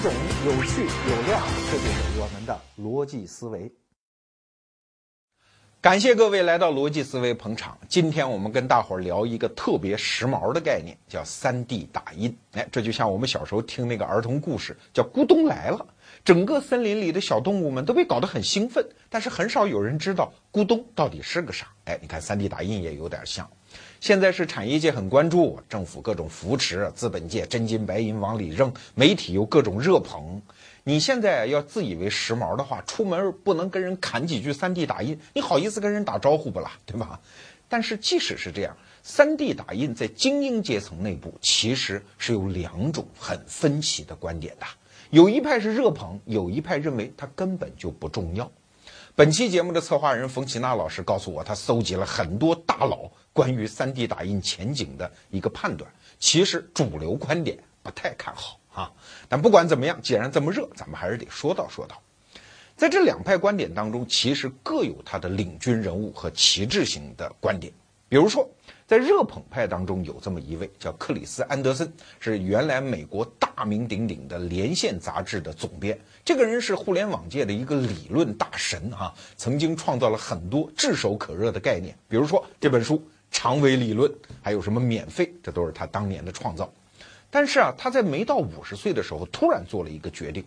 种、有趣、有料，这就是我们的逻辑思维。感谢各位来到逻辑思维捧场。今天我们跟大伙儿聊一个特别时髦的概念，叫 3D 打印。哎，这就像我们小时候听那个儿童故事，叫咕咚来了。整个森林里的小动物们都被搞得很兴奋，但是很少有人知道咕咚到底是个啥。哎，你看 3D 打印也有点像。现在是产业界很关注，政府各种扶持，资本界真金白银往里扔，媒体又各种热捧。你现在要自以为时髦的话，出门不能跟人侃几句 3D 打印，你好意思跟人打招呼不啦，对吧？但是即使是这样， 3D 打印在精英阶层内部其实是有两种很分歧的观点的，有一派是热捧，有一派认为它根本就不重要。本期节目的策划人冯奇娜老师告诉我，他搜集了很多大佬关于 3D 打印前景的一个判断，其实主流观点不太看好啊。但不管怎么样，既然这么热，咱们还是得说道。在这两派观点当中，其实各有他的领军人物和旗帜型的观点。比如说，在热捧派当中有这么一位叫克里斯·安德森，是原来美国大名鼎鼎的《连线》杂志的总编。这个人是互联网界的一个理论大神啊，曾经创造了很多炙手可热的概念，比如说这本书《长尾理论》，还有什么免费，这都是他当年的创造。但是啊，他在没到50岁的时候，突然做了一个决定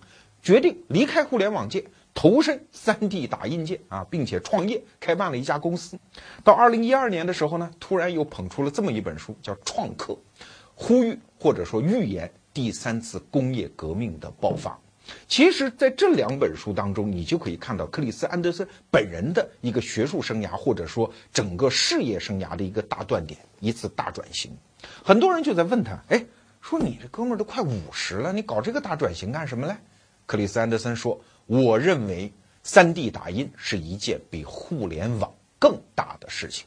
离开互联网界，投身 3D 打印界啊，并且创业，开办了一家公司。到2012年的时候呢，突然又捧出了这么一本书，叫《创客》，呼吁或者说预言第3次工业革命的爆发。其实在这两本书当中，你就可以看到克里斯·安德森本人的一个学术生涯，或者说整个事业生涯的一个大断点，一次大转型。很多人就在问他，哎，说你这哥们儿都快50了，你搞这个大转型干什么嘞？克里斯·安德森说，我认为 3D 打印是一件比互联网更大的事情。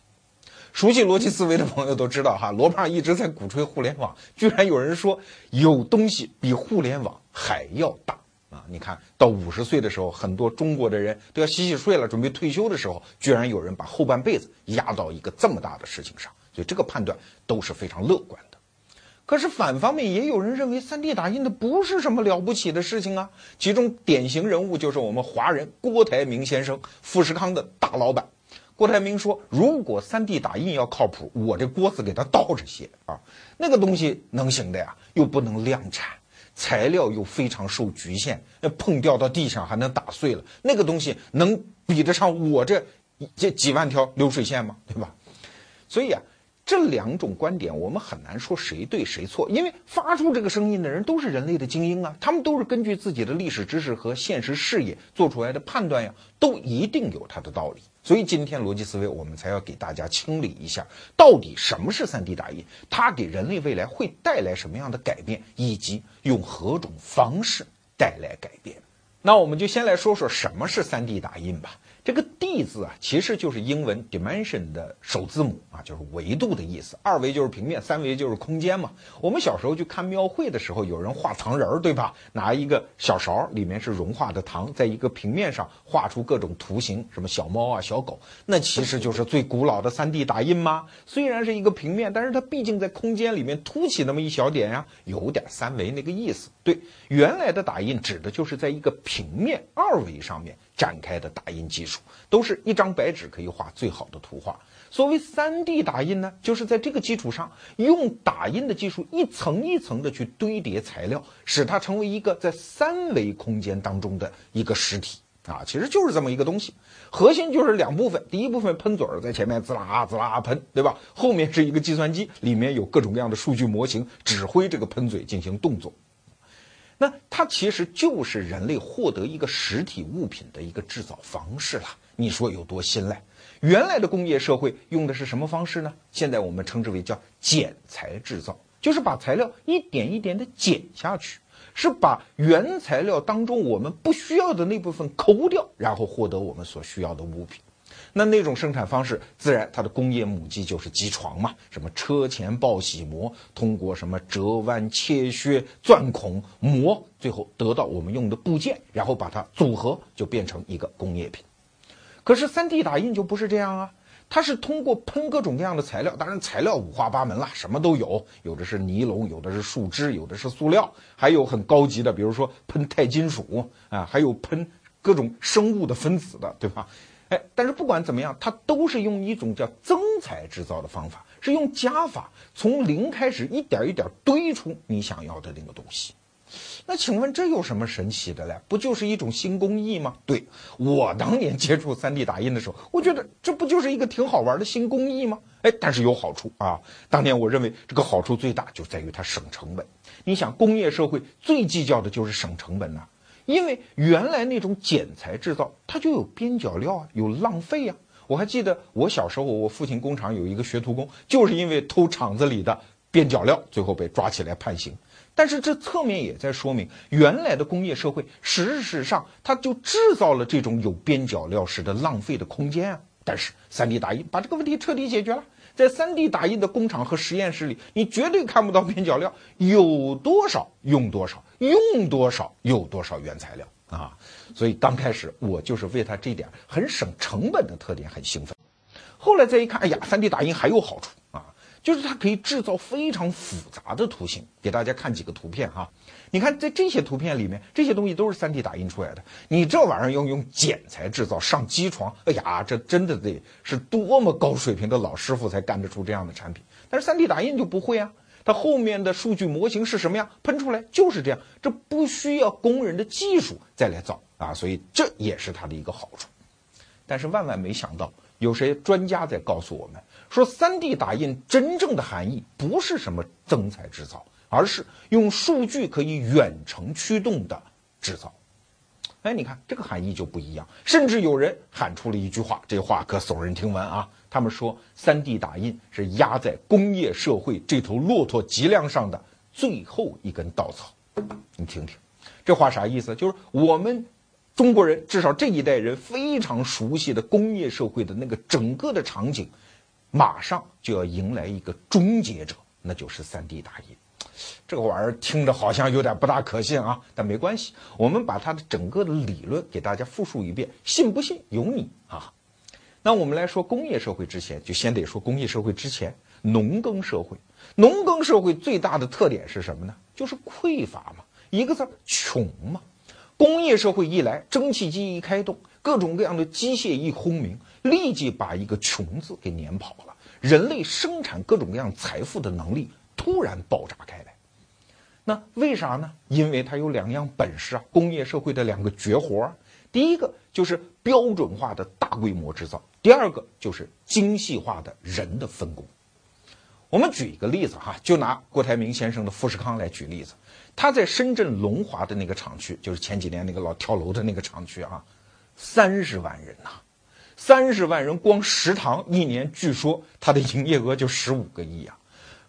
熟悉逻辑思维的朋友都知道哈，罗胖一直在鼓吹互联网，居然有人说有东西比互联网还要大啊！你看到50岁的时候，很多中国的人都要洗睡了，准备退休的时候，居然有人把后半辈子压到一个这么大的事情上，所以这个判断都是非常乐观的。可是反方面也有人认为 3D 打印的不是什么了不起的事情啊，其中典型人物就是我们华人郭台铭先生，富士康的大老板。郭台铭说，如果 3D 打印要靠谱，我这锅子给它倒着些啊，那个东西能行的呀，又不能量产，材料又非常受局限，碰掉到地上还能打碎了，那个东西能比得上我这几万条流水线吗？对吧？所以啊，这两种观点我们很难说谁对谁错，因为发出这个声音的人都是人类的精英啊，他们都是根据自己的历史知识和现实视野做出来的判断呀，都一定有它的道理。所以今天逻辑思维我们才要给大家清理一下，到底什么是 3D 打印，它给人类未来会带来什么样的改变，以及用何种方式带来改变。那我们就先来说说什么是 3D 打印吧。这个 D 字啊，其实就是英文 dimension 的首字母啊，就是维度的意思。二维就是平面，三维就是空间嘛。我们小时候去看庙会的时候，有人画糖人儿，对吧？拿一个小勺，里面是融化的糖，在一个平面上画出各种图形，什么小猫啊、小狗，那其实就是最古老的 3D 打印吗？虽然是一个平面，但是它毕竟在空间里面凸起那么一小点呀，有点三维那个意思。对，原来的打印指的就是在一个平面二维上面展开的打印技术，都是一张白纸可以画最好的图画。所谓 3D 打印呢，就是在这个基础上，用打印的技术一层一层的去堆叠材料，使它成为一个在三维空间当中的一个实体啊，其实就是这么一个东西。核心就是两部分，第一部分喷嘴在前面滋啦滋啦喷，对吧？后面是一个计算机，里面有各种各样的数据模型，指挥这个喷嘴进行动作。那它其实就是人类获得一个实体物品的一个制造方式了，你说有多新嘞？原来的工业社会用的是什么方式呢？现在我们称之为叫剪裁制造，就是把材料一点一点的剪下去，是把原材料当中我们不需要的那部分抠掉，然后获得我们所需要的物品。那种生产方式，自然它的工业母基就是机床嘛，什么车前报喜膜，通过什么折弯、切削、钻孔、磨，最后得到我们用的部件，然后把它组合，就变成一个工业品。可是 3D 打印就不是这样啊，它是通过喷各种各样的材料，当然材料五花八门啦，什么都有，有的是尼龙，有的是树脂，有的是塑料，还有很高级的，比如说喷钛金属啊，还有喷各种生物的分子的，对吧？哎，但是不管怎么样，它都是用一种叫增材制造的方法，是用加法，从零开始一点一点堆出你想要的那个东西。那请问这有什么神奇的嘞？不就是一种新工艺吗？对，我当年接触 3D 打印的时候，我觉得这不就是一个挺好玩的新工艺吗？哎，但是有好处啊。当年我认为这个好处最大就在于它省成本。你想，工业社会最计较的就是省成本啊，因为原来那种剪裁制造它就有边角料啊，有浪费啊。我还记得我小时候，我父亲工厂有一个学徒工，就是因为偷厂子里的边角料，最后被抓起来判刑。但是这侧面也在说明，原来的工业社会事实上它就制造了这种有边角料式的浪费的空间啊。但是 3D 打印把这个问题彻底解决了，在 3D 打印的工厂和实验室里，你绝对看不到边角料，有多少用多少，用多少有多少原材料啊。所以刚开始我就是为它这点很省成本的特点很兴奋，后来再一看，哎呀 3D 打印还有好处啊，就是它可以制造非常复杂的图形。给大家看几个图片哈，你看在这些图片里面，这些东西都是 3D 打印出来的，你这玩意儿要用剪裁制造上机床，哎呀，这真的得是多么高水平的老师傅才干得出这样的产品。但是 3D 打印就不会啊，它后面的数据模型是什么样，喷出来就是这样，这不需要工人的技术再来造啊，所以这也是它的一个好处。但是万万没想到，有谁专家在告诉我们说 3D 打印真正的含义不是什么增材制造，而是用数据可以远程驱动的制造。哎，你看这个含义就不一样，甚至有人喊出了一句话，这话可耸人听闻啊，他们说 3D 打印是压在工业社会这头骆驼脊梁上的最后一根稻草。你听听这话啥意思，就是我们中国人，至少这一代人非常熟悉的工业社会的那个整个的场景，马上就要迎来一个终结者，那就是 3D 打印。这个玩意儿听着好像有点不大可信啊，但没关系，我们把它的整个的理论给大家复述一遍，信不信由你啊。那我们来说工业社会之前，就先得说工业社会之前农耕社会。农耕社会最大的特点是什么呢？就是匮乏嘛，一个字穷嘛。工业社会一来，蒸汽机一开动，各种各样的机械一轰鸣，立即把一个穷字给撵跑了，人类生产各种各样财富的能力突然爆炸开来。那为啥呢？因为它有两样本事啊，工业社会的两个绝活啊。第一个就是标准化的大规模制造，第二个就是精细化的人的分工。我们举一个例子哈，就拿郭台铭先生的富士康来举例子。他在深圳龙华的那个厂区，就是前几年那个老跳楼的那个厂区啊，30万人呐，30万人光食堂一年据说他的营业额就15个亿啊，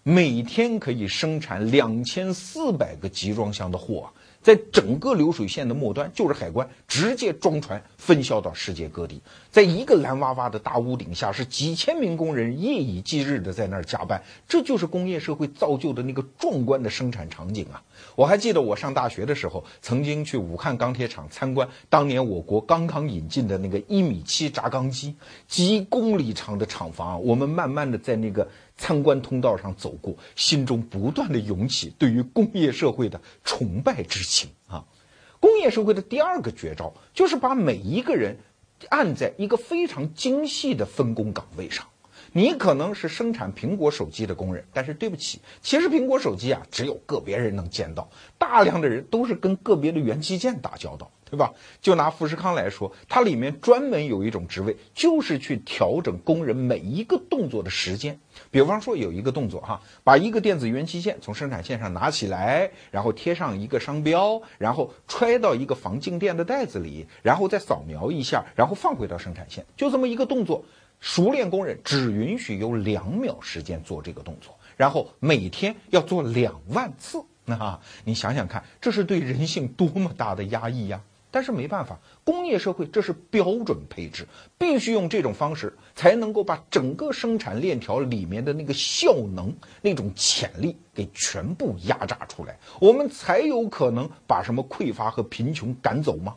每天可以生产2400个集装箱的货啊，在整个流水线的末端就是海关，直接装船分销到世界各地。在一个蓝哇哇的大屋顶下，是几千名工人夜以继日的在那儿加班，这就是工业社会造就的那个壮观的生产场景啊！我还记得我上大学的时候，曾经去武汉钢铁厂参观当年我国刚刚引进的那个1.7米轧钢机，几公里长的厂房啊，我们慢慢的在那个参观通道上走过，心中不断的涌起对于工业社会的崇拜之情啊！工业社会的第二个绝招就是把每一个人按在一个非常精细的分工岗位上。你可能是生产苹果手机的工人，但是对不起，其实苹果手机啊，只有个别人能见到，大量的人都是跟个别的元器件打交道，对吧？就拿富士康来说，它里面专门有一种职位，就是去调整工人每一个动作的时间。比方说有一个动作哈，把一个电子元器件从生产线上拿起来，然后贴上一个商标，然后揣到一个防静电的袋子里，然后再扫描一下，然后放回到生产线，就这么一个动作，熟练工人只允许有2秒时间做这个动作，然后每天要做2万次。那你想想看，这是对人性多么大的压抑呀！但是没办法，工业社会这是标准配置，必须用这种方式才能够把整个生产链条里面的那个效能、那种潜力给全部压榨出来，我们才有可能把什么匮乏和贫穷赶走吗？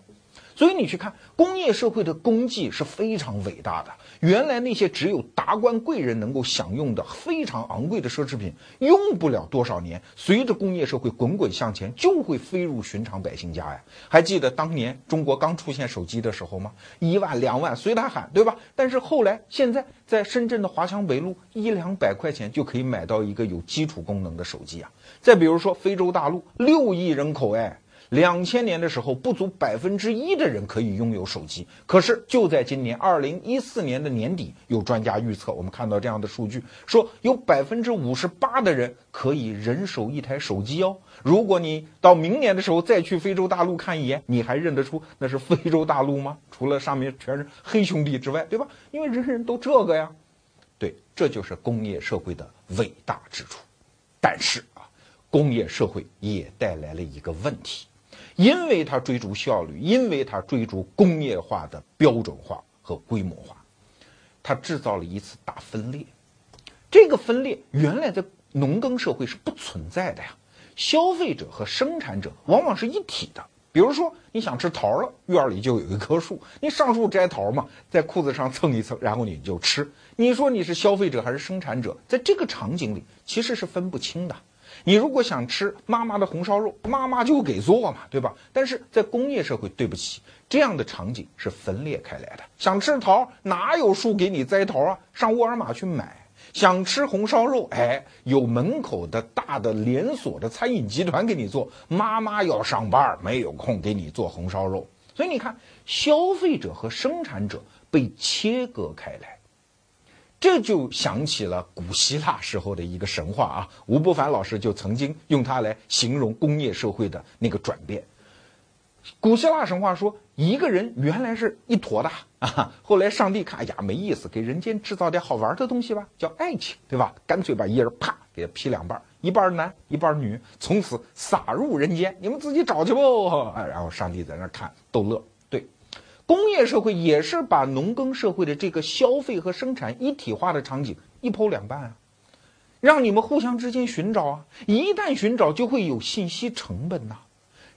所以你去看工业社会的功绩是非常伟大的，原来那些只有达官贵人能够享用的非常昂贵的奢侈品，用不了多少年，随着工业社会滚滚向前，就会飞入寻常百姓家呀。还记得当年中国刚出现手机的时候吗？1万2万随他喊，对吧？但是后来现在在深圳的华强北路，1、200块钱就可以买到一个有基础功能的手机啊。再比如说非洲大陆6亿人口，哎，2000年的时候不足1%的人可以拥有手机，可是就在今年2014年的年底，有专家预测，我们看到这样的数据，说有58%的人可以人手一台手机哦。如果你到明年的时候再去非洲大陆看一眼，你还认得出那是非洲大陆吗？除了上面全是黑兄弟之外，对吧？因为人人都这个呀。对，这就是工业社会的伟大之处。但是啊，工业社会也带来了一个问题。因为它追逐效率，因为它追逐工业化的标准化和规模化，它制造了一次大分裂。这个分裂原来在农耕社会是不存在的呀，消费者和生产者往往是一体的。比如说你想吃桃了，院里就有一棵树，你上树摘桃嘛，在裤子上蹭一蹭，然后你就吃。你说你是消费者还是生产者，在这个场景里其实是分不清的。你如果想吃妈妈的红烧肉，妈妈就给做嘛，对吧？但是在工业社会，对不起，这样的场景是分裂开来的。想吃桃，哪有树给你摘桃啊？上沃尔玛去买。想吃红烧肉，哎，有门口的大的连锁的餐饮集团给你做。妈妈要上班，没有空给你做红烧肉。所以你看，消费者和生产者被切割开来。这就想起了古希腊时候的一个神话啊，吴伯凡老师就曾经用它来形容工业社会的那个转变。古希腊神话说，一个人原来是一坨的啊，后来上帝看呀没意思，给人间制造点好玩的东西吧，叫爱情，对吧？干脆把一人啪给劈2半，一半男一半女，从此撒入人间，你们自己找去不？然后上帝在那看逗乐。工业社会也是把农耕社会的这个消费和生产一体化的场景一剖2半啊，让你们互相之间寻找啊，一旦寻找就会有信息成本呐。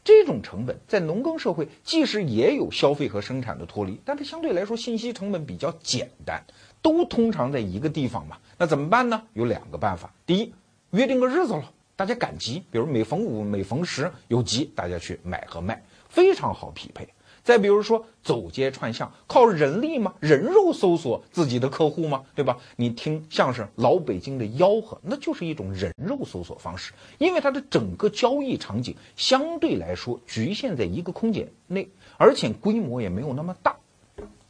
这种成本在农耕社会即使也有消费和生产的脱离，但是相对来说信息成本比较简单，都通常在一个地方嘛。那怎么办呢？有2个办法。第一，约定个日子了，大家赶集，比如每逢5、每逢10有集，大家去买和卖，非常好匹配。再比如说走街串巷，靠人力吗？人肉搜索自己的客户吗？对吧？你听相声老北京的吆喝，那就是一种人肉搜索方式，因为它的整个交易场景相对来说局限在一个空间内，而且规模也没有那么大。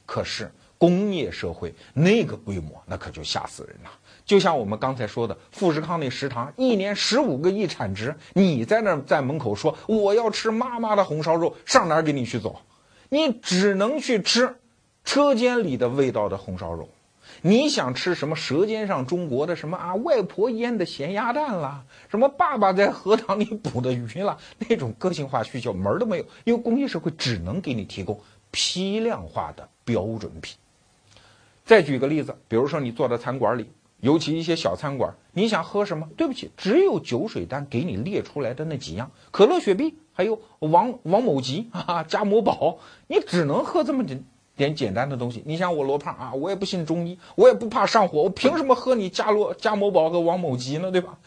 可是工业社会那个规模，那可就吓死人了。就像我们刚才说的富士康那食堂，1年15个亿产值，你在那在门口说我要吃妈妈的红烧肉，上哪儿给你去走？你只能去吃车间里的味道的红烧肉，你想吃什么舌尖上中国的什么啊，外婆腌的咸鸭蛋啦，什么爸爸在荷塘里捕的鱼啦，那种个性化需求门都没有，因为工业社会只能给你提供批量化的标准品。再举个例子，比如说你坐在餐馆里，尤其一些小餐馆，你想喝什么？对不起，只有酒水单给你列出来的那几样，可乐、雪碧，还有王某吉啊，加某宝，你只能喝这么点简单的东西。你想我罗胖啊，我也不信中医，我也不怕上火，我凭什么喝你加某宝和王某吉呢？对吧？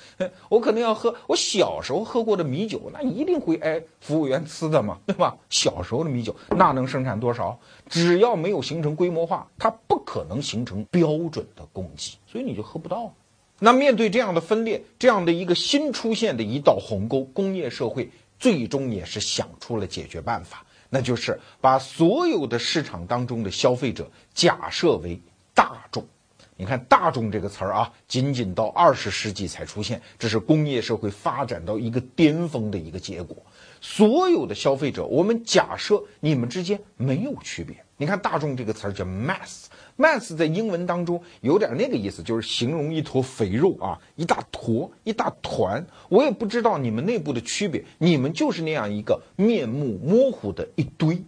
我可能要喝我小时候喝过的米酒，那一定会挨服务员呲的嘛，对吧？小时候的米酒那能生产多少？只要没有形成规模化，它不可能形成标准的供给，所以你就喝不到。那面对这样的分裂，这样的一个新出现的一道鸿沟，工业社会最终也是想出了解决办法，那就是把所有的市场当中的消费者假设为大众。你看大众这个词儿啊，仅仅到20世纪才出现，这是工业社会发展到一个巅峰的一个结果。所有的消费者，我们假设你们之间没有区别。你看大众这个词儿叫 mass， 在英文当中有点那个意思，就是形容一坨肥肉啊，一大坨一大团，我也不知道你们内部的区别，你们就是那样一个面目模糊的一堆。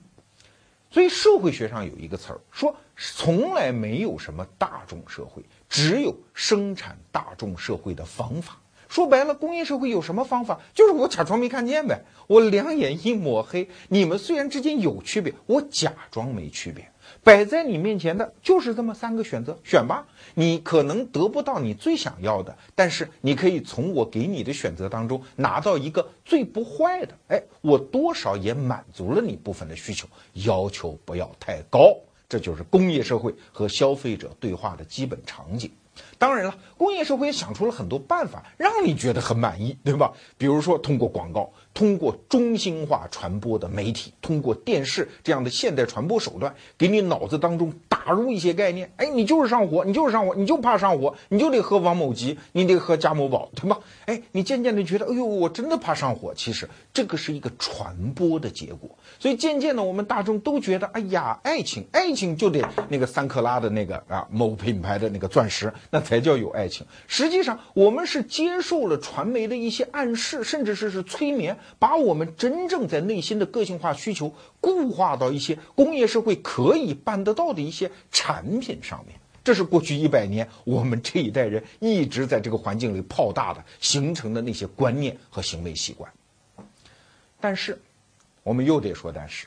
所以社会学上有一个词儿说，从来没有什么大众社会，只有生产大众社会的方法。说白了，工业社会有什么方法？就是我假装没看见呗，我两眼一抹黑。你们虽然之间有区别，我假装没区别。摆在你面前的就是这么三个选择，选吧。你可能得不到你最想要的，但是你可以从我给你的选择当中拿到一个最不坏的。哎，我多少也满足了你部分的需求，要求不要太高。这就是工业社会和消费者对话的基本场景。当然了，工业社会也想出了很多办法让你觉得很满意，对吧？比如说通过广告，通过中心化传播的媒体，通过电视这样的现代传播手段，给你脑子当中打入一些概念。哎，你就是上火，你就是上火，你就怕上火，你就得喝王某吉，你得喝加某宝，对吧？哎，你渐渐的觉得，哎呦，我真的怕上火。其实这个是一个传播的结果。所以渐渐的，我们大众都觉得，哎呀，爱情就得那个三克拉的那个啊，某品牌的那个钻石，那才叫有爱情。实际上，我们是接受了传媒的一些暗示，甚至是催眠。把我们真正在内心的个性化需求固化到一些工业社会可以办得到的一些产品上面，这是过去100年我们这一代人一直在这个环境里泡大的形成的那些观念和行为习惯。但是我们又得说，但是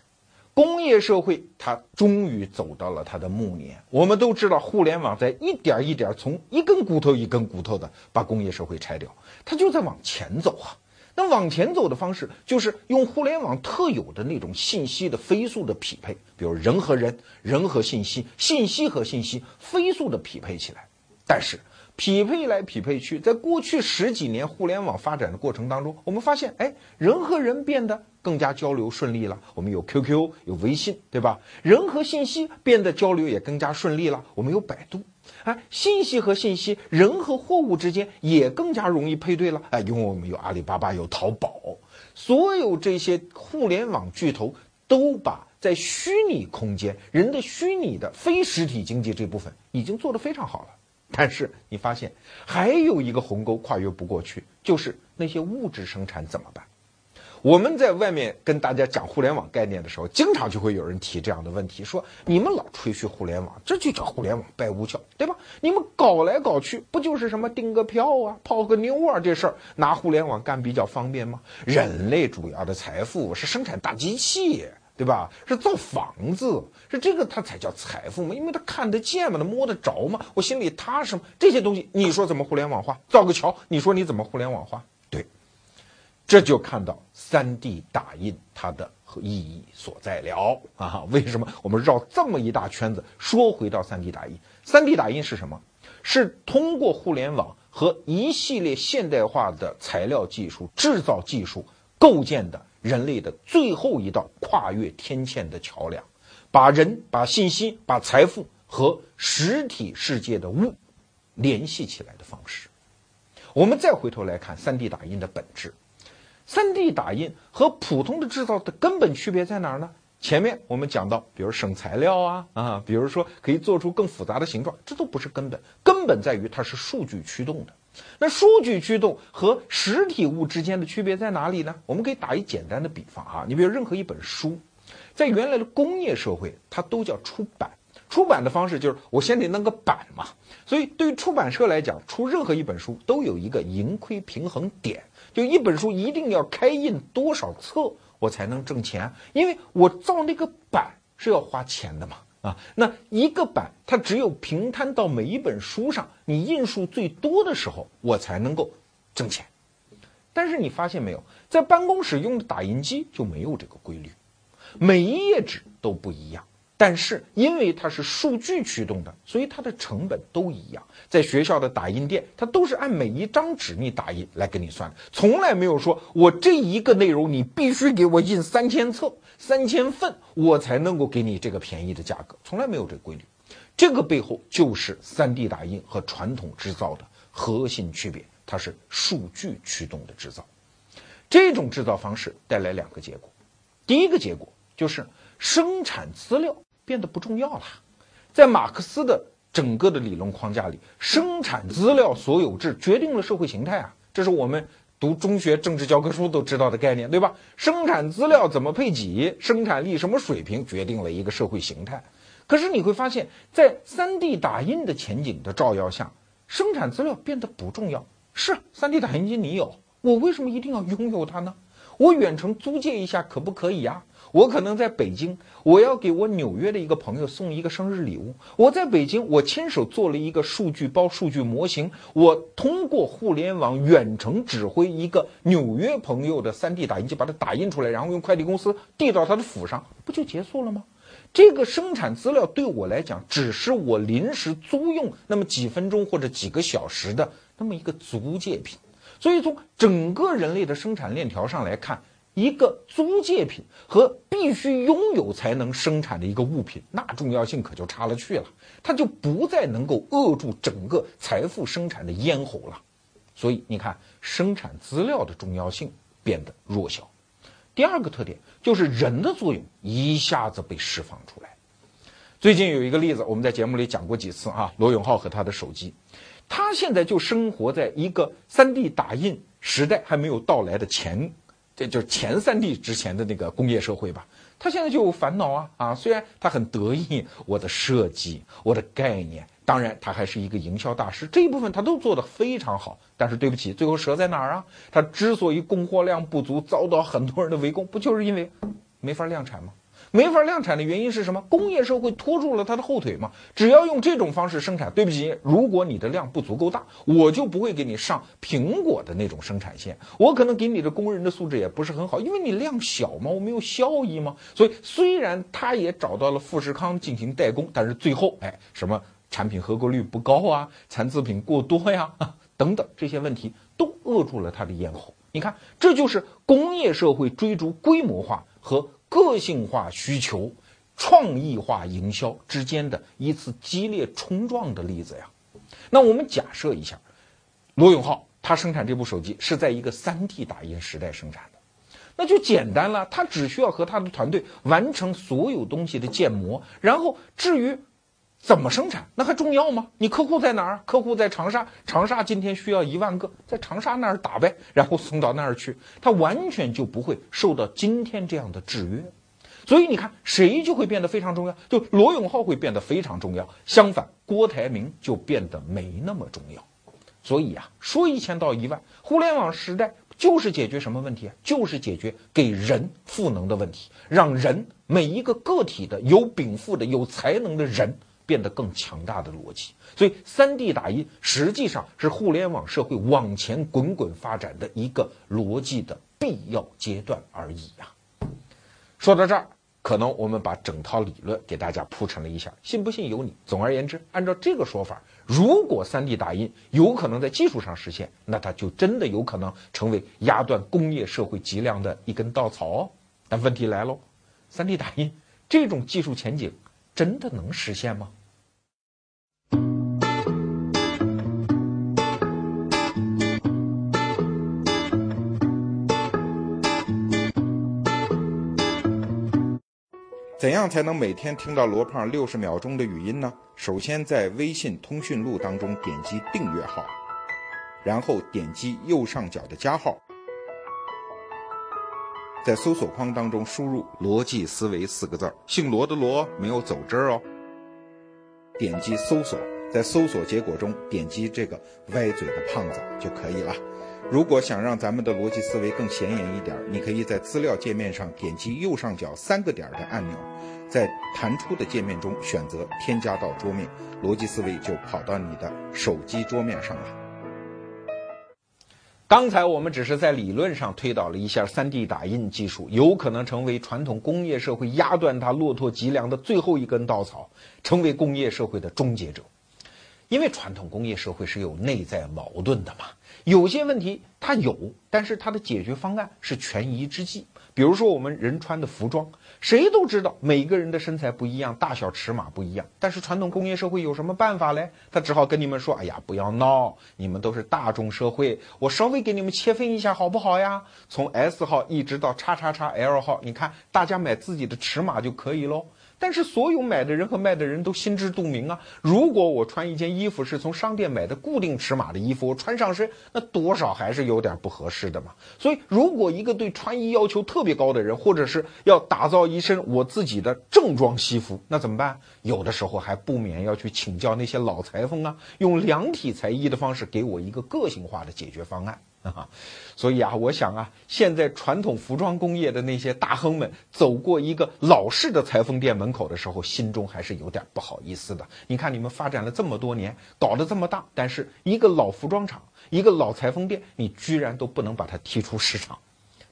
工业社会它终于走到了它的暮年。我们都知道，互联网在一点一点从一根骨头一根骨头的把工业社会拆掉，它就在往前走啊。那往前走的方式就是用互联网特有的那种信息的飞速的匹配，比如人和人，人和信息，信息和信息，飞速的匹配起来。但是匹配来匹配去，在过去10几年互联网发展的过程当中，我们发现，哎，人和人变得更加交流顺利了，我们有 QQ 有微信，对吧？人和信息变得交流也更加顺利了，我们有百度。哎，信息和信息，人和货物之间也更加容易配对了。哎，因为我们有阿里巴巴，有淘宝，所有这些互联网巨头都把在虚拟空间、人的虚拟的非实体经济这部分已经做得非常好了。但是你发现还有一个鸿沟跨越不过去，就是那些物质生产怎么办？我们在外面跟大家讲互联网概念的时候，经常就会有人提这样的问题，说你们老吹嘘互联网，这就叫互联网拜物教，对吧？你们搞来搞去，不就是什么订个票啊、泡个妞啊这事儿，拿互联网干比较方便吗？人类主要的财富是生产大机器，对吧？是造房子，是这个它才叫财富嘛，因为它看得见嘛，它摸得着嘛，我心里踏实嘛。这些东西你说怎么互联网化？造个桥，你说你怎么互联网化？对。这就看到 3D 打印它的意义所在了啊！为什么我们绕这么一大圈子？说回到 3D 打印 ，3D 打印是什么？是通过互联网和一系列现代化的材料技术、制造技术构建的人类的最后一道跨越天堑的桥梁，把人、把信息、把财富和实体世界的物联系起来的方式。我们再回头来看 3D 打印的本质。3D 打印和普通的制造的根本区别在哪儿呢？前面我们讲到，比如省材料啊，比如说可以做出更复杂的形状，这都不是根本，根本在于它是数据驱动的。那数据驱动和实体物之间的区别在哪里呢？我们可以打一简单的比方啊，你比如任何一本书，在原来的工业社会，它都叫出版。出版的方式就是我先得弄个版嘛，所以对于出版社来讲，出任何一本书都有一个盈亏平衡点，就一本书一定要开印多少册我才能挣钱，因为我造那个版是要花钱的嘛啊，那一个版它只有平摊到每一本书上，你印数最多的时候我才能够挣钱。但是你发现没有，在办公室用的打印机就没有这个规律，每一页纸都不一样。但是因为它是数据驱动的，所以它的成本都一样。在学校的打印店，它都是按每一张纸你打印来给你算的，从来没有说我这一个内容你必须给我印3000册、3000份，我才能够给你这个便宜的价格，从来没有这个规律。这个背后就是 3D 打印和传统制造的核心区别，它是数据驱动的制造。这种制造方式带来两个结果，第一个结果就是生产资料变得不重要了。在马克思的整个的理论框架里，生产资料所有制决定了社会形态啊，这是我们读中学政治教科书都知道的概念，对吧？生产资料怎么配给，生产力什么水平，决定了一个社会形态。可是你会发现，在 3D 打印的前景的照耀下，生产资料变得不重要，是 3D 打印机你有，我为什么一定要拥有它呢？我远程租借一下可不可以啊？我可能在北京，我要给我纽约的一个朋友送一个生日礼物，我在北京我亲手做了一个数据包数据模型，我通过互联网远程指挥一个纽约朋友的 3D 打印机把它打印出来，然后用快递公司递到他的府上，不就结束了吗？这个生产资料对我来讲只是我临时租用那么几分钟或者几个小时的那么一个租借品。所以从整个人类的生产链条上来看，一个租借品和必须拥有才能生产的一个物品，那重要性可就差了去了，它就不再能够扼住整个财富生产的咽喉了。所以你看，生产资料的重要性变得弱小。第二个特点就是人的作用一下子被释放出来。最近有一个例子，我们在节目里讲过几次啊，罗永浩和他的手机，他现在就生活在一个 3D 打印时代还没有到来的前，这就是前 3D 之前的那个工业社会吧。他现在就有烦恼啊，虽然他很得意我的设计我的概念，当然他还是一个营销大师，这一部分他都做得非常好，但是对不起，最后折在哪儿啊？他之所以供货量不足遭到很多人的围攻，不就是因为没法量产吗？没法量产的原因是什么？工业社会拖住了他的后腿嘛。只要用这种方式生产，对不起，如果你的量不足够大，我就不会给你上苹果的那种生产线，我可能给你的工人的素质也不是很好，因为你量小嘛，我没有效益嘛。所以虽然他也找到了富士康进行代工，但是最后什么产品合格率不高啊，残次品过多呀等等，这些问题都扼住了他的咽喉。你看，这就是工业社会追逐规模化和个性化需求、创意化营销之间的一次激烈冲撞的例子呀。那我们假设一下，罗永浩他生产这部手机是在一个 3D 打印时代生产的，那就简单了，他只需要和他的团队完成所有东西的建模，然后至于怎么生产那还重要吗？你客户在哪儿？客户在长沙，长沙今天需要1万个，在长沙那儿打呗，然后送到那儿去，他完全就不会受到今天这样的制约。所以你看，谁就会变得非常重要，就罗永浩会变得非常重要，相反郭台铭就变得没那么重要。所以啊，说1000道1万，互联网时代就是解决什么问题啊？就是解决给人赋能的问题，让人每一个个体的有禀赋的有才能的人变得更强大的逻辑。所以 3D 打印实际上是互联网社会往前滚滚发展的一个逻辑的必要阶段而已啊。说到这儿，可能我们把整套理论给大家铺陈了一下，信不信由你。总而言之，按照这个说法，如果 3D 打印有可能在技术上实现，那它就真的有可能成为压断工业社会脊梁的一根稻草哦。但问题来喽， 3D 打印这种技术前景真的能实现吗？怎样才能每天听到罗胖60秒钟的语音呢？首先在微信通讯录当中点击订阅号，然后点击右上角的加号，在搜索框当中输入逻辑思维4个字，姓罗的罗，没有走之哦。点击搜索，在搜索结果中点击这个歪嘴的胖子就可以了。如果想让咱们的逻辑思维更显眼一点，你可以在资料界面上点击右上角3个点的按钮，在弹出的界面中选择添加到桌面，逻辑思维就跑到你的手机桌面上了。刚才我们只是在理论上推导了一下 3D 打印技术有可能成为传统工业社会压断它骆驼脊梁的最后一根稻草，成为工业社会的终结者。因为传统工业社会是有内在矛盾的嘛，有些问题它有，但是它的解决方案是权宜之计。比如说我们人穿的服装，谁都知道每个人的身材不一样，大小尺码不一样，但是传统工业社会有什么办法嘞？他只好跟你们说，哎呀，不要闹，你们都是大众社会，我稍微给你们切分一下好不好呀？从 S 号一直到 XXXL 号，你看大家买自己的尺码就可以喽。但是所有买的人和卖的人都心知肚明啊。如果我穿一件衣服是从商店买的固定尺码的衣服，我穿上身那多少还是有点不合适的嘛。所以如果一个对穿衣要求特别高的人，或者是要打造一身我自己的正装西服，那怎么办？有的时候还不免要去请教那些老裁缝啊，用量体裁衣的方式给我一个个性化的解决方案。所以啊，我想啊，现在传统服装工业的那些大亨们走过一个老式的裁缝店门口的时候，心中还是有点不好意思的。你看你们发展了这么多年，搞得这么大，但是一个老服装厂，一个老裁缝店，你居然都不能把它踢出市场。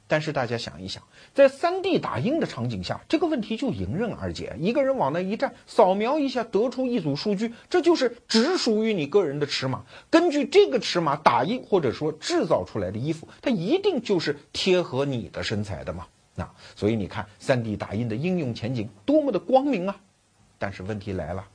但是大家想一想，在 3D 打印的场景下，这个问题就迎刃而解。一个人往那一站，扫描一下，得出一组数据，这就是只属于你个人的尺码。根据这个尺码打印或者说制造出来的衣服，它一定就是贴合你的身材的嘛。那所以你看 3D 打印的应用前景多么的光明啊！但是问题来了，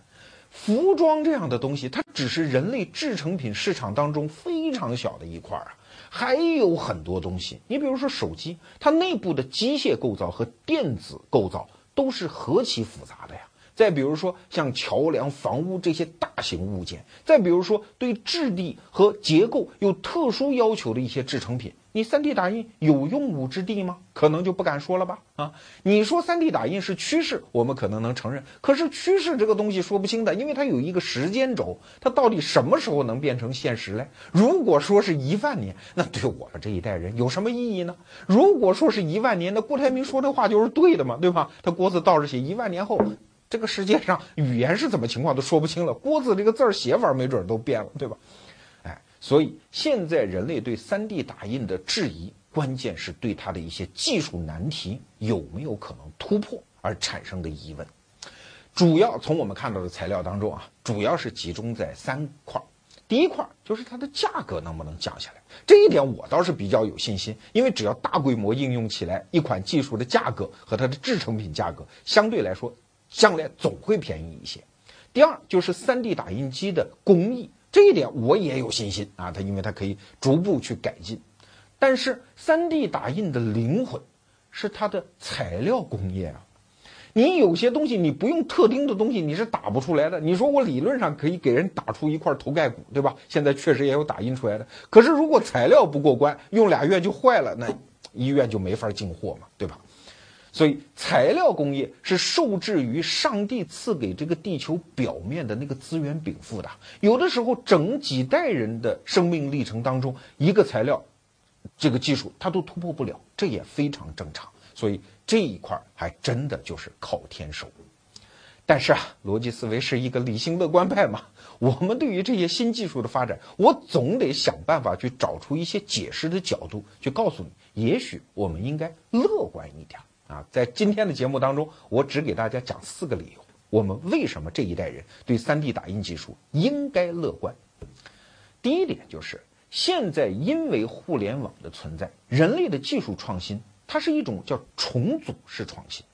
服装这样的东西，它只是人类制成品市场当中非常小的一块啊。还有很多东西，你比如说手机，它内部的机械构造和电子构造都是何其复杂的呀。再比如说像桥梁、房屋这些大型物件，再比如说对质地和结构有特殊要求的一些制成品，你 3D 打印有用武之地吗？可能就不敢说了吧。你说 3D 打印是趋势，我们可能能承认，可是趋势这个东西说不清的，因为它有一个时间轴，它到底什么时候能变成现实嘞？如果说是10000年，那对我们这一代人有什么意义呢？如果说是10000年，那郭台铭说的话就是对的嘛，对吧？他郭字倒是写10000年后，这个世界上语言是怎么情况都说不清了，郭字这个字儿写法没准都变了，对吧？所以现在人类对 3D 打印的质疑，关键是对它的一些技术难题有没有可能突破而产生的疑问。主要从我们看到的材料当中啊，主要是集中在3块。第一块就是它的价格能不能降下来，这一点我倒是比较有信心，因为只要大规模应用起来，一款技术的价格和它的制成品价格相对来说将来总会便宜一些。第二就是 3D 打印机的工艺，这一点我也有信心啊，它因为它可以逐步去改进。但是 3D 打印的灵魂是它的材料工业啊，你有些东西你不用特定的东西你是打不出来的。你说我理论上可以给人打出一块头盖骨，对吧？现在确实也有打印出来的，可是如果材料不过关，用2月就坏了，那医院就没法进货嘛，对吧？所以材料工业是受制于上帝赐给这个地球表面的那个资源禀赋的，有的时候整几代人的生命历程当中，一个材料这个技术它都突破不了，这也非常正常。所以这一块还真的就是靠天收。但是啊，逻辑思维是一个理性乐观派嘛，我们对于这些新技术的发展，我总得想办法去找出一些解释的角度，去告诉你也许我们应该乐观一点啊。在今天的节目当中，我只给大家讲4个理由，我们为什么这一代人对 3D 打印技术应该乐观。第一点就是现在因为互联网的存在，人类的技术创新它是一种叫重组式创新，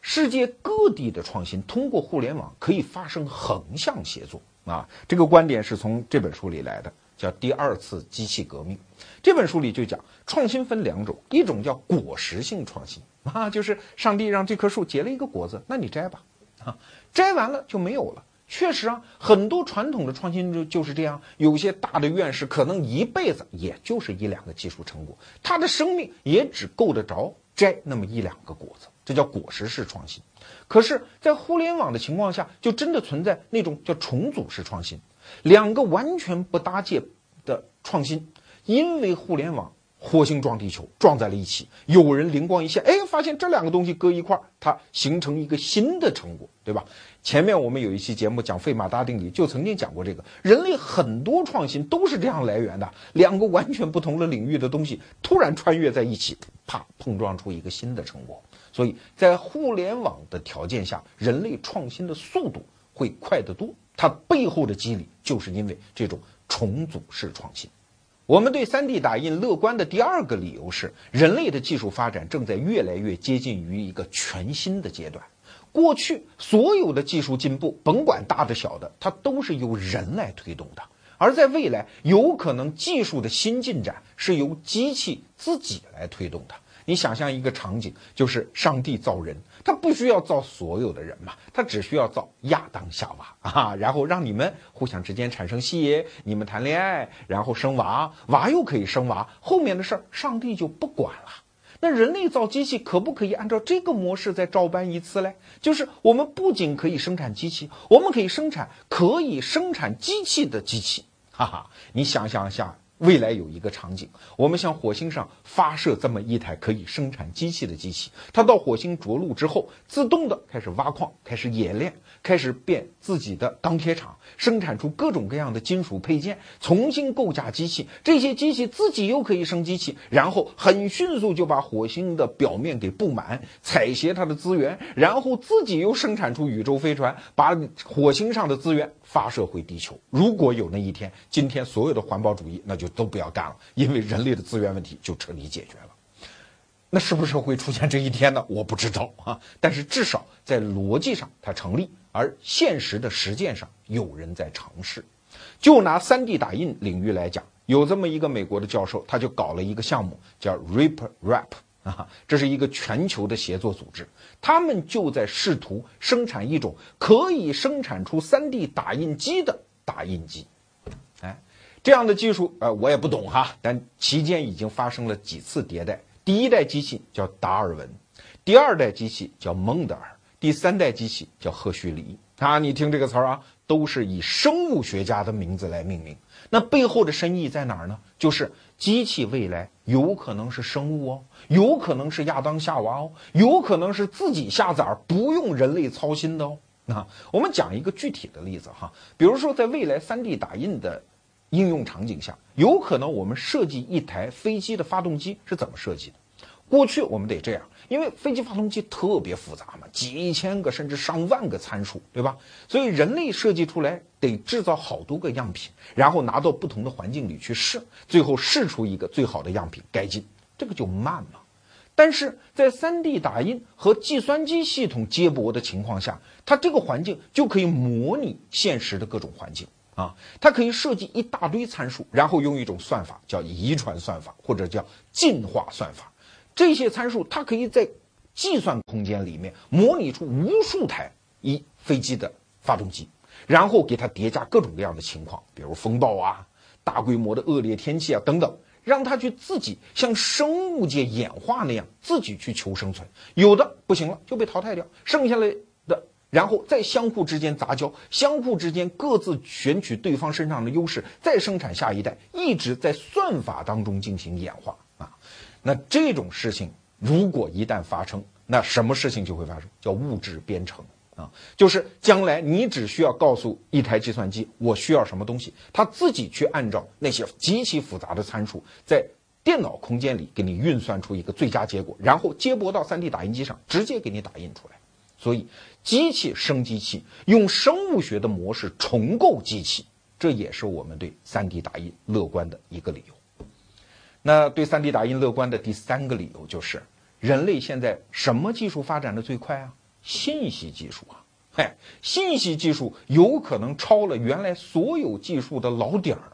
世界各地的创新通过互联网可以发生横向协作啊。这个观点是从这本书里来的，叫《第2次机器革命》。这本书里就讲创新分2种，一种叫果实性创新啊，就是上帝让这棵树结了一个果子，那你摘吧啊，摘完了就没有了。确实啊，很多传统的创新就是这样，有些大的院士可能一辈子也就是1-2个技术成果，他的生命也只够得着摘那么1-2个果子，这叫果实式创新。可是在互联网的情况下，就真的存在那种叫重组式创新，2个完全不搭界的创新，因为互联网火星撞地球撞在了一起，有人灵光一现，发现这2个东西搁一块儿，它形成一个新的成果，对吧？前面我们有一期节目讲费马大定理，就曾经讲过这个，人类很多创新都是这样来源的，2个完全不同的领域的东西突然穿越在一起，啪，碰撞出一个新的成果。所以在互联网的条件下，人类创新的速度会快得多，它背后的机理就是因为这种重组式创新。我们对 3D 打印乐观的第2个理由是，人类的技术发展正在越来越接近于一个全新的阶段。过去所有的技术进步，甭管大的小的，它都是由人来推动的，而在未来有可能技术的新进展是由机器自己来推动的。你想象一个场景，就是上帝造人，他不需要造所有的人嘛，他只需要造亚当夏娃啊，然后让你们互相之间产生吸引，你们谈恋爱，然后生娃，娃又可以生娃，后面的事儿上帝就不管了。那人类造机器可不可以按照这个模式再照搬一次嘞？就是我们不仅可以生产机器，我们可以生产机器的机器，哈哈！你想，未来有一个场景，我们向火星上发射这么一台可以生产机器的机器，它到火星着陆之后，自动的开始挖矿，开始冶炼，开始变自己的钢铁厂，生产出各种各样的金属配件，重新构架机器，这些机器自己又可以生机器，然后很迅速就把火星的表面给布满，采撷它的资源，然后自己又生产出宇宙飞船，把火星上的资源发射回地球。如果有那一天，今天所有的环保主义那就都不要干了，因为人类的资源问题就彻底解决了。那是不是会出现这一天呢？我不知道啊，但是至少在逻辑上它成立，而现实的实践上有人在尝试。就拿 3D 打印领域来讲，有这么一个美国的教授，他就搞了一个项目叫 RipRap 啊，这是一个全球的协作组织，他们就在试图生产一种可以生产出 3D 打印机的打印机。这样的技术我也不懂哈，但期间已经发生了几次迭代。第一代机器叫达尔文，第二代机器叫孟德尔，第三代机器叫赫胥黎啊，你听这个词儿啊，都是以生物学家的名字来命名。那背后的深意在哪儿呢？就是机器未来有可能是生物哦，有可能是亚当夏娃哦，有可能是自己下崽儿不用人类操心的哦。那我们讲一个具体的例子哈，比如说在未来 3D 打印的应用场景下，有可能我们设计一台飞机的发动机是怎么设计的。过去我们得这样，因为飞机发动机特别复杂嘛，几千个甚至上万个参数，对吧？所以人类设计出来得制造好多个样品，然后拿到不同的环境里去试，最后试出一个最好的样品改进，这个就慢嘛。但是在 3D 打印和计算机系统接驳的情况下，它这个环境就可以模拟现实的各种环境啊，它可以设计一大堆参数，然后用一种算法叫遗传算法或者叫进化算法，这些参数它可以在计算空间里面模拟出无数台飞机的发动机，然后给它叠加各种各样的情况，比如风暴啊、大规模的恶劣天气啊等等，让它去自己像生物界演化那样自己去求生存，有的不行了就被淘汰掉，剩下来然后再相互之间杂交，相互之间各自选取对方身上的优势，再生产下一代，一直在算法当中进行演化啊。那这种事情如果一旦发生，那什么事情就会发生？叫物质编程啊，就是将来你只需要告诉一台计算机我需要什么东西，它自己去按照那些极其复杂的参数在电脑空间里给你运算出一个最佳结果，然后接驳到 3D 打印机上直接给你打印出来。所以机器生机器，用生物学的模式重构机器，这也是我们对 3D 打印乐观的一个理由。那对 3D 打印乐观的第三个理由就是，人类现在什么技术发展的最快啊？信息技术啊！信息技术有可能超了原来所有技术的老底儿啊！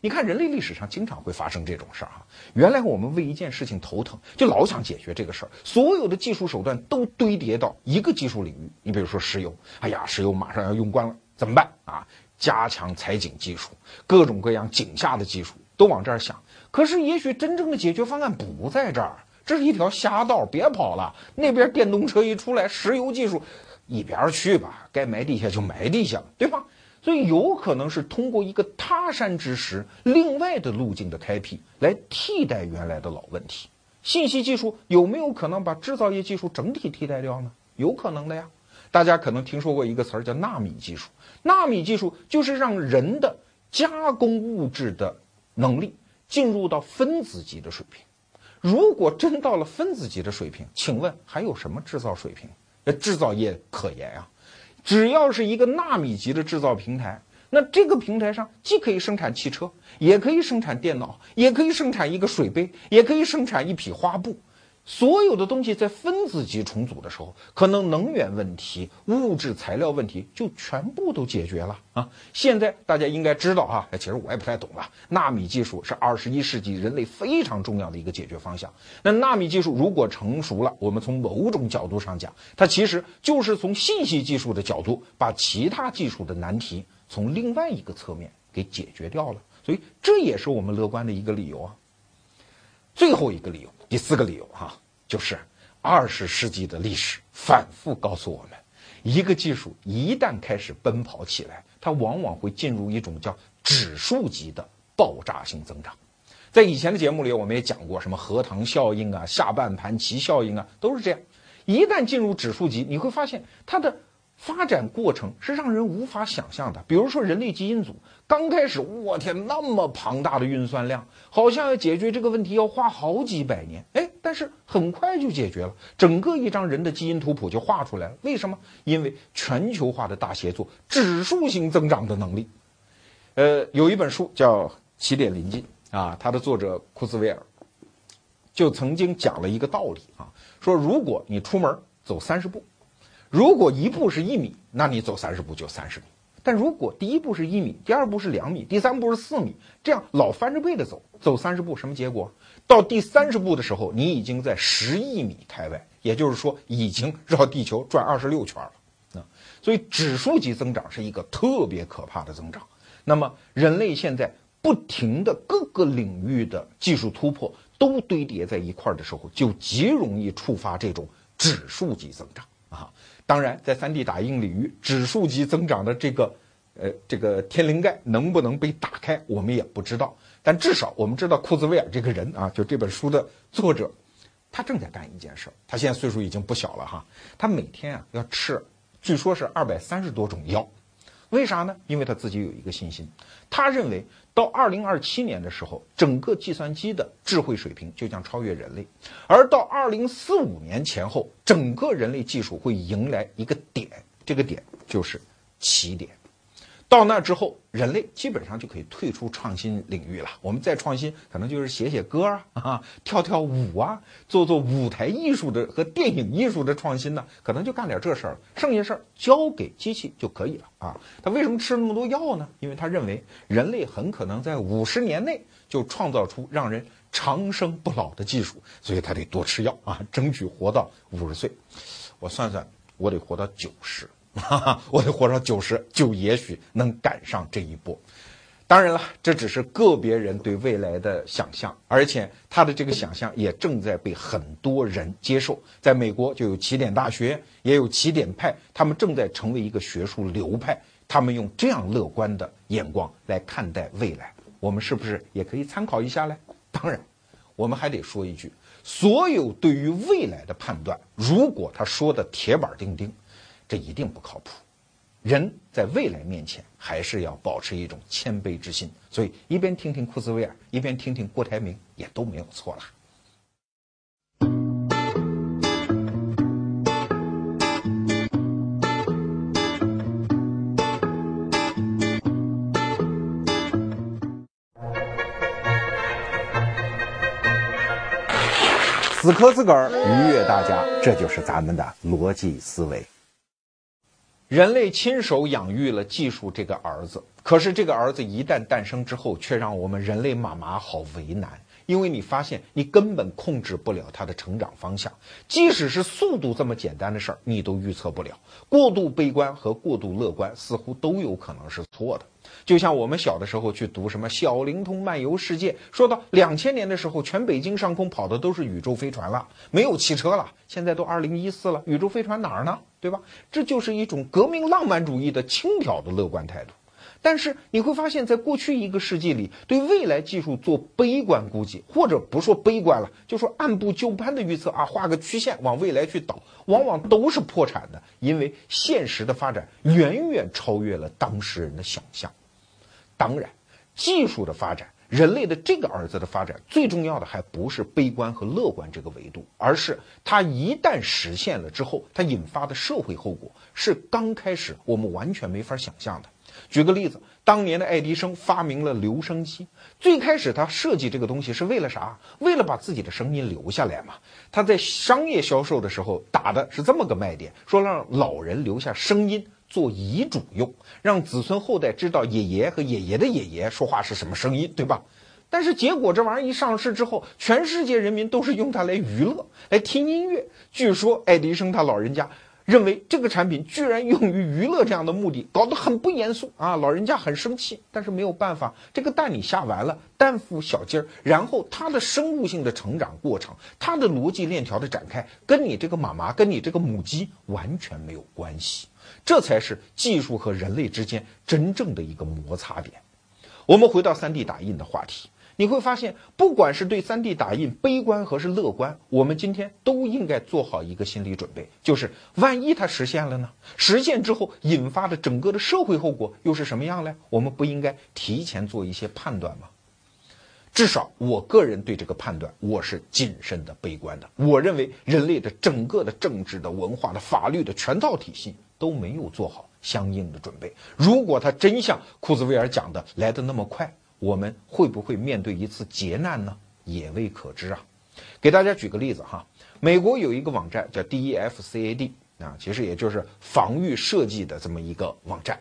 你看人类历史上经常会发生这种事儿啊，原来我们为一件事情头疼，就老想解决这个事儿，所有的技术手段都堆叠到一个技术领域。你比如说石油，哎呀，石油马上要用光了，怎么办啊？加强采井技术，各种各样井下的技术都往这儿想。可是也许真正的解决方案不在这儿，这是一条瞎道，别跑了。那边电动车一出来，石油技术一边去吧，该埋地下就埋地下了，对吧？所以有可能是通过一个他山之石，另外的路径的开辟来替代原来的老问题。信息技术有没有可能把制造业技术整体替代掉呢？有可能的呀。大家可能听说过一个词儿叫纳米技术，纳米技术就是让人的加工物质的能力进入到分子级的水平。如果真到了分子级的水平，请问还有什么制造水平？制造业可言啊。只要是一个纳米级的制造平台，那这个平台上既可以生产汽车，也可以生产电脑，也可以生产一个水杯，也可以生产一匹花布。所有的东西在分子级重组的时候，可能能源问题、物质材料问题就全部都解决了啊！现在大家应该知道啊，其实我也不太懂了。纳米技术是21世纪人类非常重要的一个解决方向。那纳米技术如果成熟了，我们从某种角度上讲，它其实就是从信息技术的角度，把其他技术的难题从另外一个侧面给解决掉了。所以这也是我们乐观的一个理由啊。最后一个理由，第四个理由啊，就是20世纪的历史反复告诉我们，一个技术一旦开始奔跑起来，它往往会进入一种叫指数级的爆炸性增长。在以前的节目里我们也讲过，什么荷塘效应啊、下半盘棋效应啊，都是这样。一旦进入指数级，你会发现它的发展过程是让人无法想象的。比如说人类基因组，刚开始我天，那么庞大的运算量，好像要解决这个问题要花好几百年，但是很快就解决了，整个一张人的基因图谱就画出来了。为什么？因为全球化的大协作，指数型增长的能力。有一本书叫《起点临近》啊，它的作者库兹威尔就曾经讲了一个道理啊，说如果你出门走30步，如果一步是1米，那你走30步就30米。但如果第一步是1米，第二步是2米，第三步是4米，这样老翻着背的走30步，什么结果？到第30步的时候，你已经在10亿米开外，也就是说已经绕地球转26圈了啊！所以指数级增长是一个特别可怕的增长。那么人类现在不停的各个领域的技术突破都堆叠在一块儿的时候，就极容易触发这种指数级增长啊！当然，在 3D 打印领域，指数级增长的这个天灵盖能不能被打开，我们也不知道。但至少我们知道库兹威尔这个人啊，就这本书的作者，他正在干一件事。他现在岁数已经不小了哈，他每天啊要吃，据说是230多种药。为啥呢？因为他自己有一个信心，他认为到2027年的时候，整个计算机的智慧水平就将超越人类，而到2045年前后，整个人类技术会迎来一个点，这个点就是起点。到那之后，人类基本上就可以退出创新领域了。我们再创新，可能就是写写歌啊、跳跳舞啊、做舞台艺术的和电影艺术的创新呢，可能就干点这事儿了。剩下事儿交给机器就可以了啊。他为什么吃那么多药呢？因为他认为人类很可能在50年内就创造出让人长生不老的技术，所以他得多吃药啊，争取活到50岁。我算算，我得活到90。我得活到90，就也许能赶上这一波。当然了，这只是个别人对未来的想象，而且他的这个想象也正在被很多人接受。在美国就有起点大学，也有起点派，他们正在成为一个学术流派，他们用这样乐观的眼光来看待未来。我们是不是也可以参考一下呢？当然，我们还得说一句，所有对于未来的判断，如果他说的铁板钉钉，这一定不靠谱。人在未来面前还是要保持一种谦卑之心，所以一边听听库兹威尔，一边听听郭台铭，也都没有错了。死磕自个儿，愉悦大家，这就是咱们的逻辑思维。人类亲手养育了技术这个儿子，可是这个儿子一旦诞生之后，却让我们人类妈妈好为难，因为你发现你根本控制不了他的成长方向，即使是速度这么简单的事儿，你都预测不了。过度悲观和过度乐观似乎都有可能是错的。就像我们小的时候去读什么《小灵通漫游世界》，说到2000年的时候，全北京上空跑的都是宇宙飞船了，没有汽车了。现在都2014了，宇宙飞船哪儿呢？对吧？这就是一种革命浪漫主义的轻佻的乐观态度。但是你会发现，在过去一个世纪里，对未来技术做悲观估计，或者不说悲观了，就说按部就班的预测啊，画个曲线往未来去倒，往往都是破产的，因为现实的发展远远超越了当事人的想象。当然，技术的发展，人类的这个儿子的发展，最重要的还不是悲观和乐观这个维度，而是它一旦实现了之后，它引发的社会后果是刚开始我们完全没法想象的。举个例子，当年的爱迪生发明了留声机，最开始他设计这个东西是为了啥？为了把自己的声音留下来嘛。他在商业销售的时候打的是这么个卖点，说让老人留下声音做遗嘱用，让子孙后代知道爷爷和爷爷的爷爷说话是什么声音，对吧？但是结果这玩意儿一上市之后，全世界人民都是用它来娱乐，来听音乐。据说爱迪生他老人家认为这个产品居然用于娱乐这样的目的，搞得很不严肃啊！老人家很生气，但是没有办法，这个蛋你下完了，蛋孵小鸡儿，然后它的生物性的成长过程，它的逻辑链条的展开，跟你这个妈妈，跟你这个母鸡完全没有关系。这才是技术和人类之间真正的一个摩擦点。我们回到 3D 打印的话题。你会发现，不管是对 3D 打印悲观还是乐观，我们今天都应该做好一个心理准备，就是万一它实现了呢？实现之后引发的整个的社会后果又是什么样呢？我们不应该提前做一些判断吗？至少我个人对这个判断我是谨慎的悲观的。我认为人类的整个的政治的文化的法律的全套体系都没有做好相应的准备。如果它真像库兹威尔讲的来得那么快，我们会不会面对一次劫难呢？也未可知啊。给大家举个例子哈，美国有一个网站叫 DEFCAD 啊，其实也就是防御设计的这么一个网站。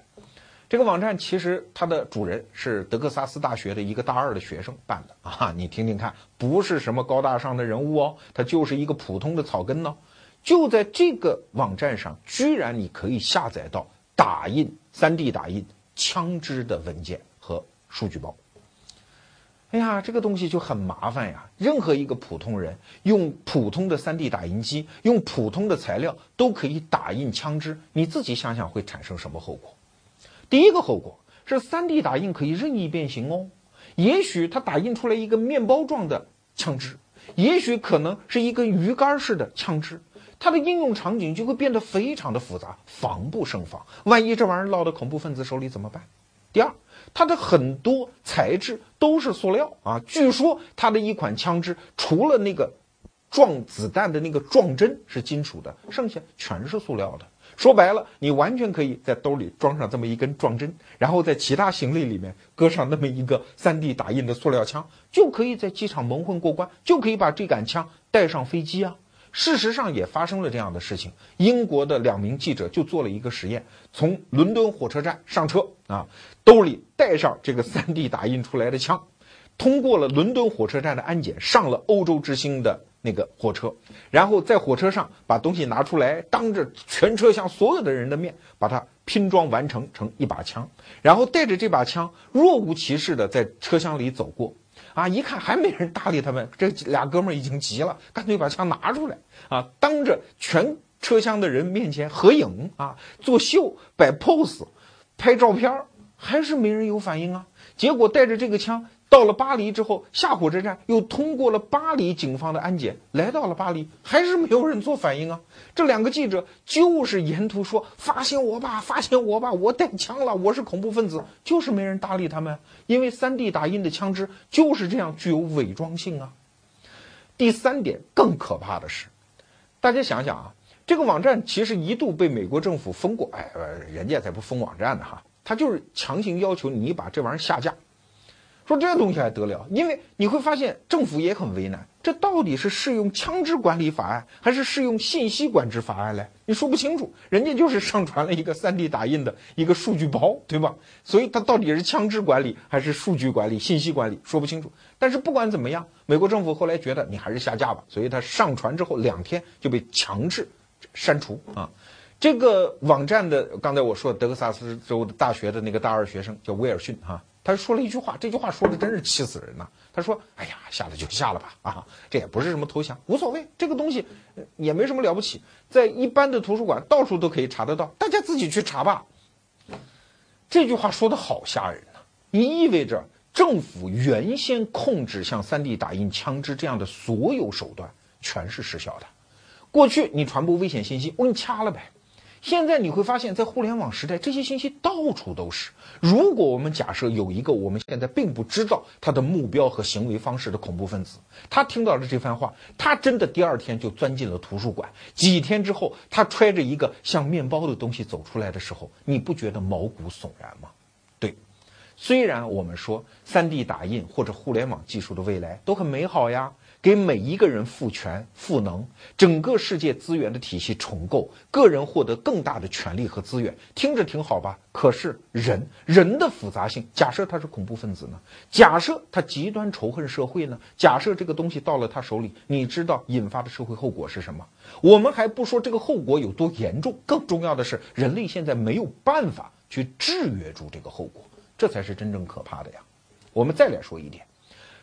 这个网站其实它的主人是德克萨斯大学的一个大二的学生办的啊，你听听看，不是什么高大上的人物哦，他就是一个普通的草根呢。就在这个网站上，居然你可以下载到打印 3D 打印枪支的文件和数据包。哎呀，这个东西就很麻烦呀！任何一个普通人用普通的 3D 打印机，用普通的材料都可以打印枪支，你自己想想会产生什么后果？第一个后果是 3D 打印可以任意变形哦，也许它打印出来一个面包状的枪支，也许可能是一根鱼竿式的枪支，它的应用场景就会变得非常的复杂，防不胜防。万一这玩意儿落到恐怖分子手里怎么办？第二，它的很多材质都是塑料啊！据说它的一款枪支，除了那个撞子弹的那个撞针是金属的，剩下全是塑料的。说白了，你完全可以在兜里装上这么一根撞针，然后在其他行李里面搁上那么一个 3D 打印的塑料枪，就可以在机场蒙混过关，就可以把这杆枪带上飞机啊！事实上也发生了这样的事情，英国的2名记者就做了一个实验，从伦敦火车站上车啊，兜里带上这个 3D 打印出来的枪，通过了伦敦火车站的安检，上了欧洲之星的那个火车，然后在火车上把东西拿出来，当着全车厢所有的人的面把它拼装完成成一把枪，然后带着这把枪若无其事的在车厢里走过啊！一看还没人搭理他们，这俩哥们儿已经急了，干脆把枪拿出来啊，当着全车厢的人面前合影啊，做秀，摆 pose， 拍照片，还是没人有反应啊。结果带着这个枪到了巴黎之后，下火车站又通过了巴黎警方的安检，来到了巴黎，还是没有人做反应啊。这2个记者就是沿途说发现我吧，发现我吧，我带枪了，我是恐怖分子，就是没人搭理他们，因为 3D 打印的枪支就是这样具有伪装性啊。第3点更可怕的是，大家想想啊，这个网站其实一度被美国政府封过，哎，人家才不封网站呢哈，他就是强行要求你把这玩意儿下架。说这东西还得了？因为你会发现政府也很为难，这到底是适用枪支管理法案还是适用信息管制法案来？你说不清楚，人家就是上传了一个 3D 打印的一个数据包，对吧？所以它到底是枪支管理还是数据管理、信息管理，说不清楚。但是不管怎么样，美国政府后来觉得你还是下架吧，所以它上传之后2天就被强制删除啊。这个网站的，刚才我说德克萨斯州的大学的那个大二学生叫威尔逊哈。他说了一句话，这句话说的真是气死人呐！他说：“哎呀，下了就下了吧，啊，这也不是什么投降，无所谓，这个东西也没什么了不起，在一般的图书馆到处都可以查得到，大家自己去查吧。”这句话说的好吓人呐！你意味着政府原先控制像 3D 打印枪支这样的所有手段全是失效的。过去你传播危险信息，我给你掐了呗。现在你会发现在互联网时代，这些信息到处都是。如果我们假设有一个我们现在并不知道他的目标和行为方式的恐怖分子，他听到了这番话，他真的第二天就钻进了图书馆，几天之后他揣着一个像面包的东西走出来的时候，你不觉得毛骨悚然吗？对，虽然我们说 3D 打印或者互联网技术的未来都很美好呀，给每一个人赋权赋能，整个世界资源的体系重构，个人获得更大的权利和资源，听着挺好吧？可是人的复杂性，假设他是恐怖分子呢？假设他极端仇恨社会呢？假设这个东西到了他手里，你知道引发的社会后果是什么？我们还不说这个后果有多严重，更重要的是人类现在没有办法去制约住这个后果，这才是真正可怕的呀。我们再来说一点，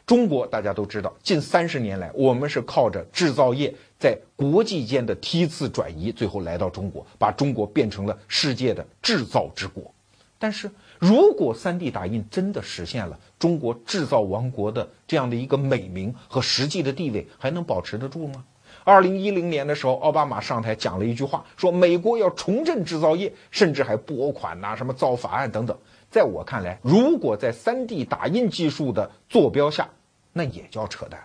中国大家都知道，近30年来，我们是靠着制造业在国际间的梯次转移，最后来到中国，把中国变成了世界的制造之国。但是如果 3D 打印真的实现了，中国制造王国的这样的一个美名和实际的地位，还能保持得住吗？2010年的时候，奥巴马上台讲了一句话，说美国要重振制造业，甚至还拨款什么造法案等等。在我看来，如果在 3D 打印技术的坐标下，那也叫扯淡。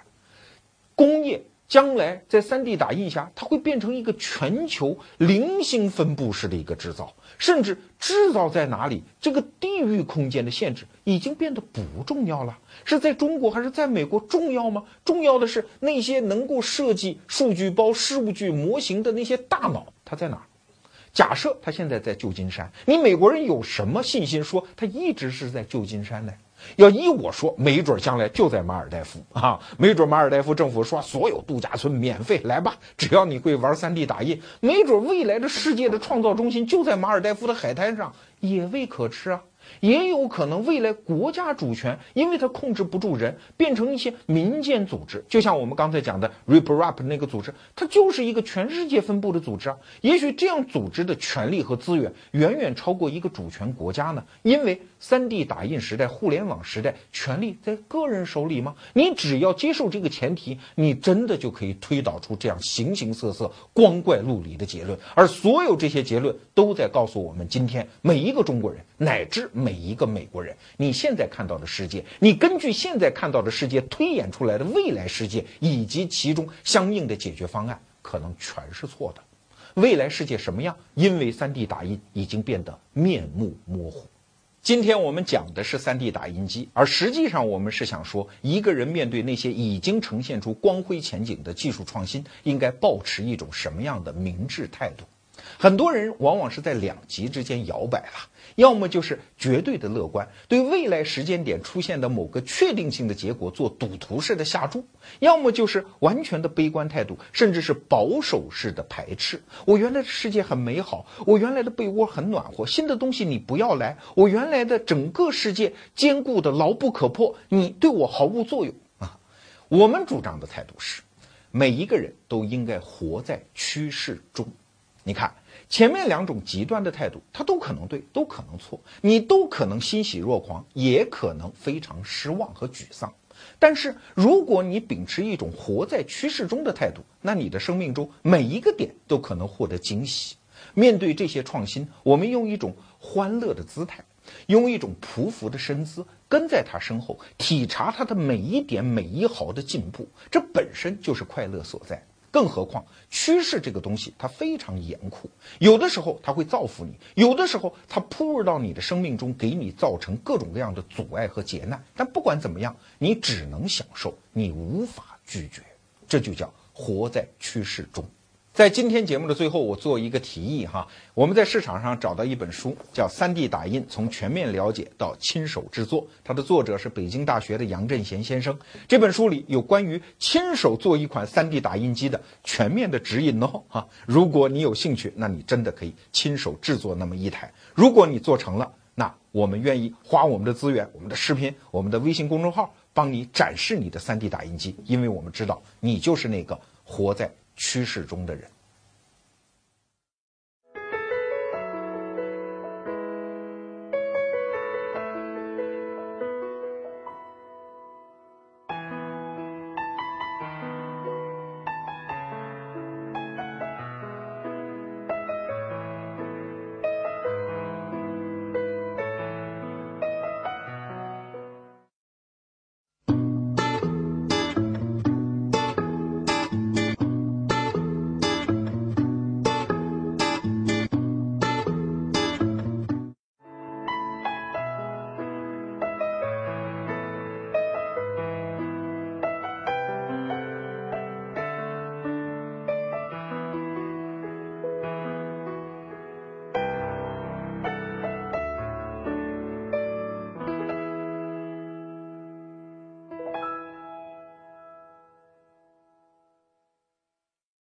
工业将来在 3D 打印下，它会变成一个全球零星分布式的一个制造，甚至制造在哪里，这个地域空间的限制已经变得不重要了。是在中国还是在美国重要吗？重要的是那些能够设计数据包、数据模型的那些大脑，它在哪儿？假设他现在在旧金山，你美国人有什么信心说他一直是在旧金山呢？要依我说，没准将来就在马尔代夫啊！没准马尔代夫政府说所有度假村免费来吧，只要你会玩 3D 打印，没准未来的世界的创造中心就在马尔代夫的海滩上，也未可知啊！也有可能未来国家主权，因为它控制不住人，变成一些民间组织，就像我们刚才讲的 RipRap 那个组织，它就是一个全世界分布的组织啊。也许这样组织的权力和资源远远超过一个主权国家呢，因为 3D 打印时代、互联网时代，权力在个人手里吗？你只要接受这个前提，你真的就可以推导出这样形形色色、光怪陆离的结论，而所有这些结论都在告诉我们，今天每一个中国人乃至每一个美国人，你现在看到的世界，你根据现在看到的世界推演出来的未来世界以及其中相应的解决方案，可能全是错的。未来世界什么样？因为 3D 打印已经变得面目模糊。今天我们讲的是 3D 打印机，而实际上我们是想说，一个人面对那些已经呈现出光辉前景的技术创新，应该抱持一种什么样的明智态度。很多人往往是在两极之间摇摆了，要么就是绝对的乐观，对未来时间点出现的某个确定性的结果做赌徒式的下注，要么就是完全的悲观态度，甚至是保守式的排斥。我原来的世界很美好，我原来的被窝很暖和，新的东西你不要来，我原来的整个世界坚固的牢不可破，你对我毫无作用啊！我们主张的态度是，每一个人都应该活在趋势中。你看前面两种极端的态度，它都可能对，都可能错，你都可能欣喜若狂，也可能非常失望和沮丧。但是如果你秉持一种活在趋势中的态度，那你的生命中每一个点都可能获得惊喜。面对这些创新，我们用一种欢乐的姿态，用一种匍匐的身姿，跟在他身后，体察他的每一点每一毫的进步，这本身就是快乐所在。更何况趋势这个东西它非常严酷，有的时候它会造福你，有的时候它扑入到你的生命中，给你造成各种各样的阻碍和劫难，但不管怎么样，你只能享受，你无法拒绝，这就叫活在趋势中。在今天节目的最后，我做一个提议哈，我们在市场上找到一本书叫 3D 打印从全面了解到亲手制作，它的作者是北京大学的杨振贤先生，这本书里有关于亲手做一款 3D 打印机的全面的指引哈，如果你有兴趣，那你真的可以亲手制作那么一台，如果你做成了，那我们愿意花我们的资源、我们的视频、我们的微信公众号帮你展示你的 3D 打印机，因为我们知道你就是那个活在趋势中的人。